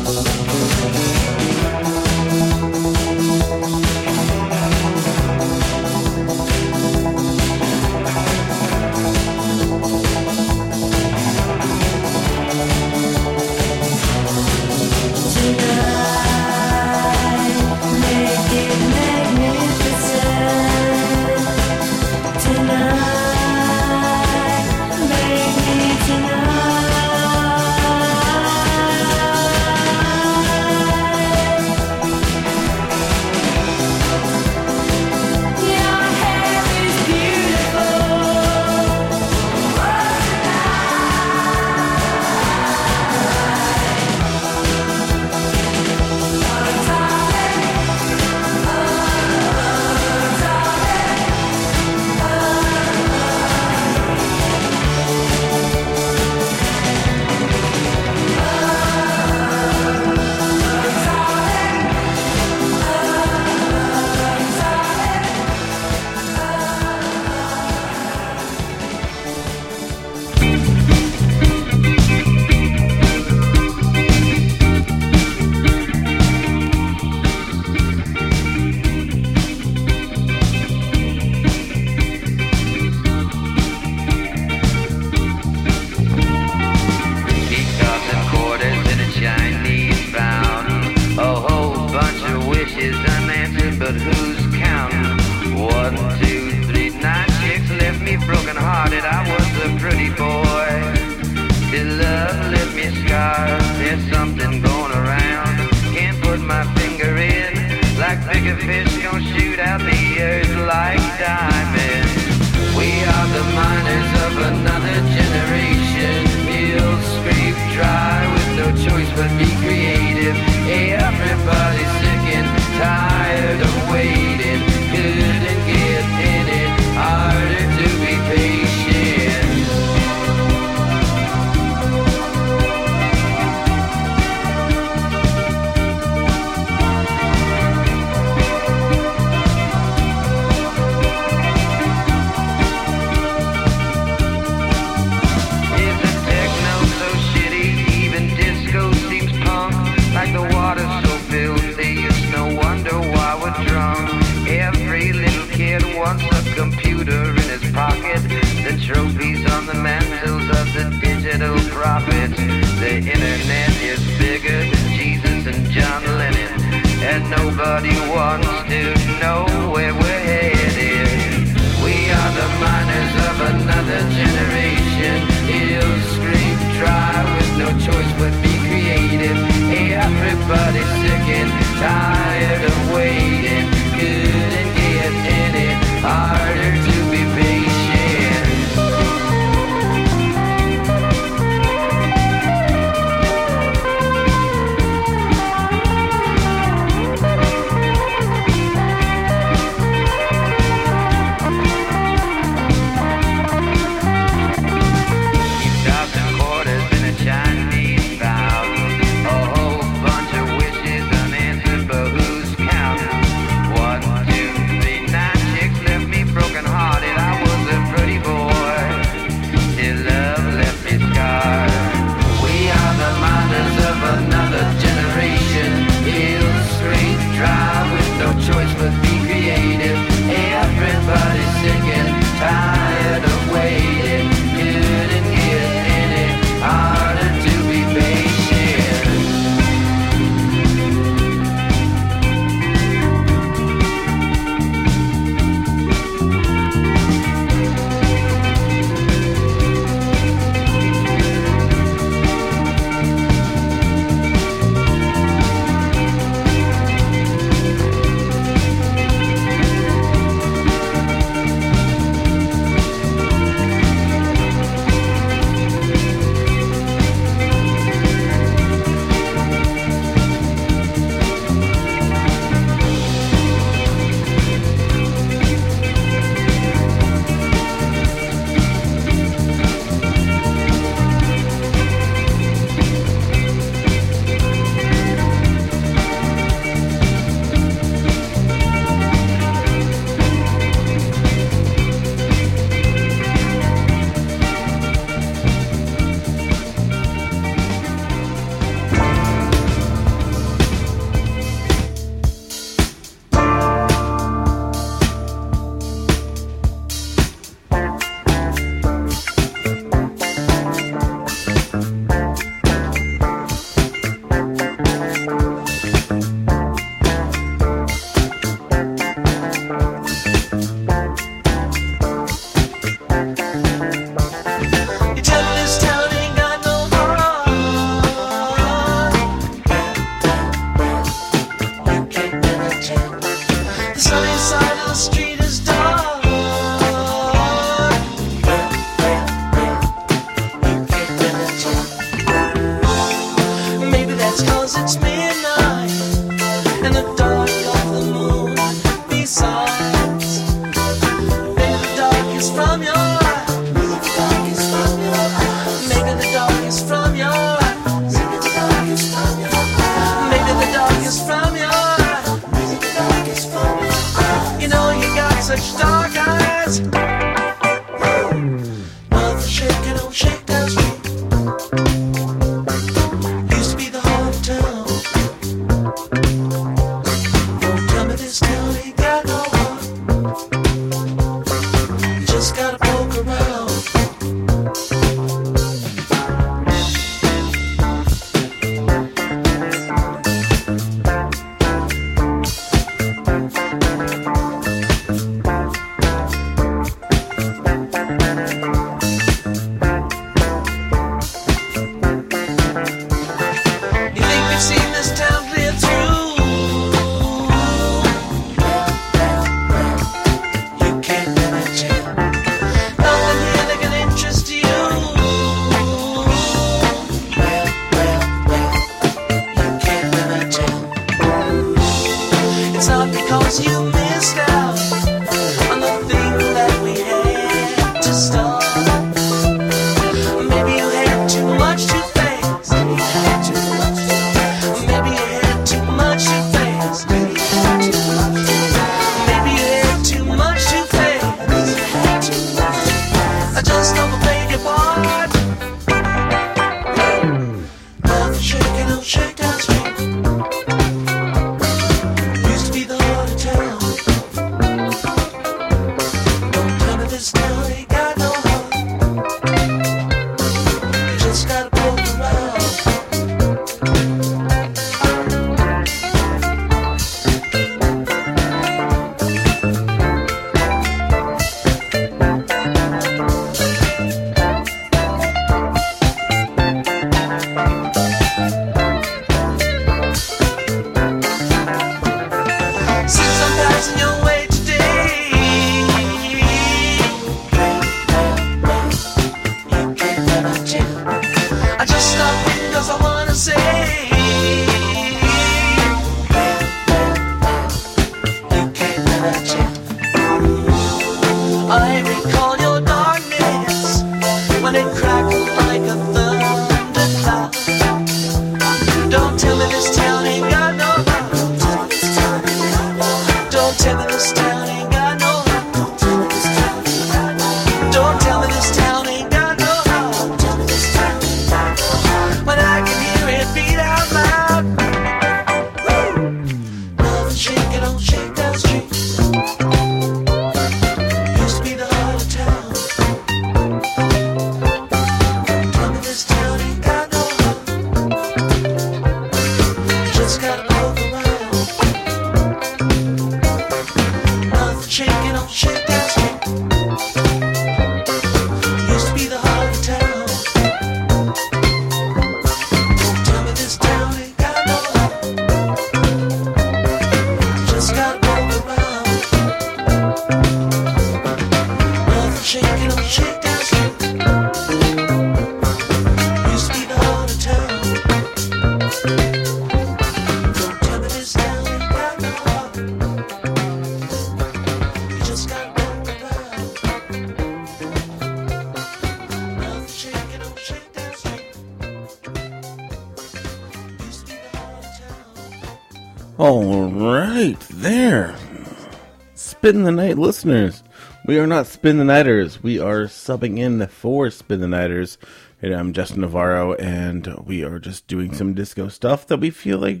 Spin the Night listeners, we are not Spin the Nighters, we are subbing in for Spin the Nighters, and I'm Justin Navarro, and we are just doing some disco stuff that we feel like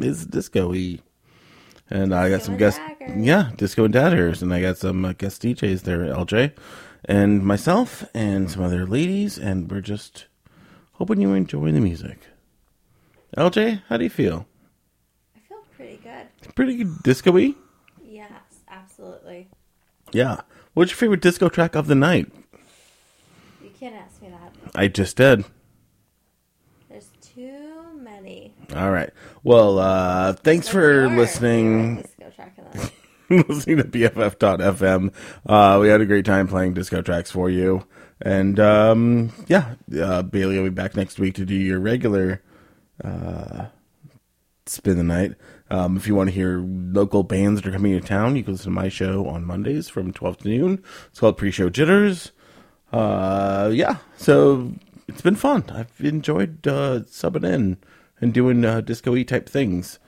is disco-y, and I got some guest, yeah, disco and daggers, and I got some uh, guest D Js there, L J, and myself, and some other ladies, and we're just hoping you enjoy the music. L J, how do you feel? I feel pretty good. Pretty disco-y? Absolutely. Yeah. What's your favorite disco track of the night? You can't ask me that. I just did. There's too many. All right. Well, uh, thanks What's for listening. Disco track of the night? listening to B F F dot F M. Uh, we had a great time playing disco tracks for you. And, um, yeah, uh, Bailey will be back next week to do your regular uh, Spin the Night. Um, if you want to hear local bands that are coming to town, you can listen to my show on Mondays from twelve to noon. It's called Pre-Show Jitters. Uh, yeah, so it's been fun. I've enjoyed uh, subbing in and doing uh, disco-y type things.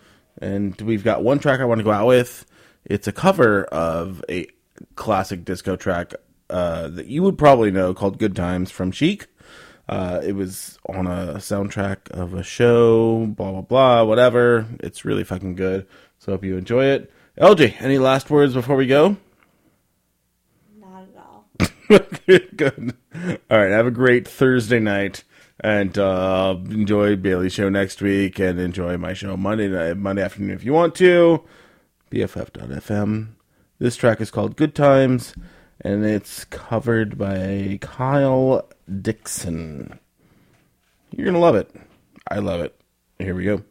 And we've got one track I want to go out with. It's a cover of a classic disco track uh, that you would probably know called Good Times from Chic. Uh, it was on a soundtrack of a show, blah, blah, blah, whatever. It's really fucking good. So I hope you enjoy it. L J, any last words before we go? Not at all. Good. All right. Have a great Thursday night. And uh, enjoy Bailey's show next week, and enjoy my show Monday night, Monday afternoon if you want to. B F F dot F M. This track is called Good Times, and it's covered by Kyle Dixon. You're going to love it. I love it. Here we go.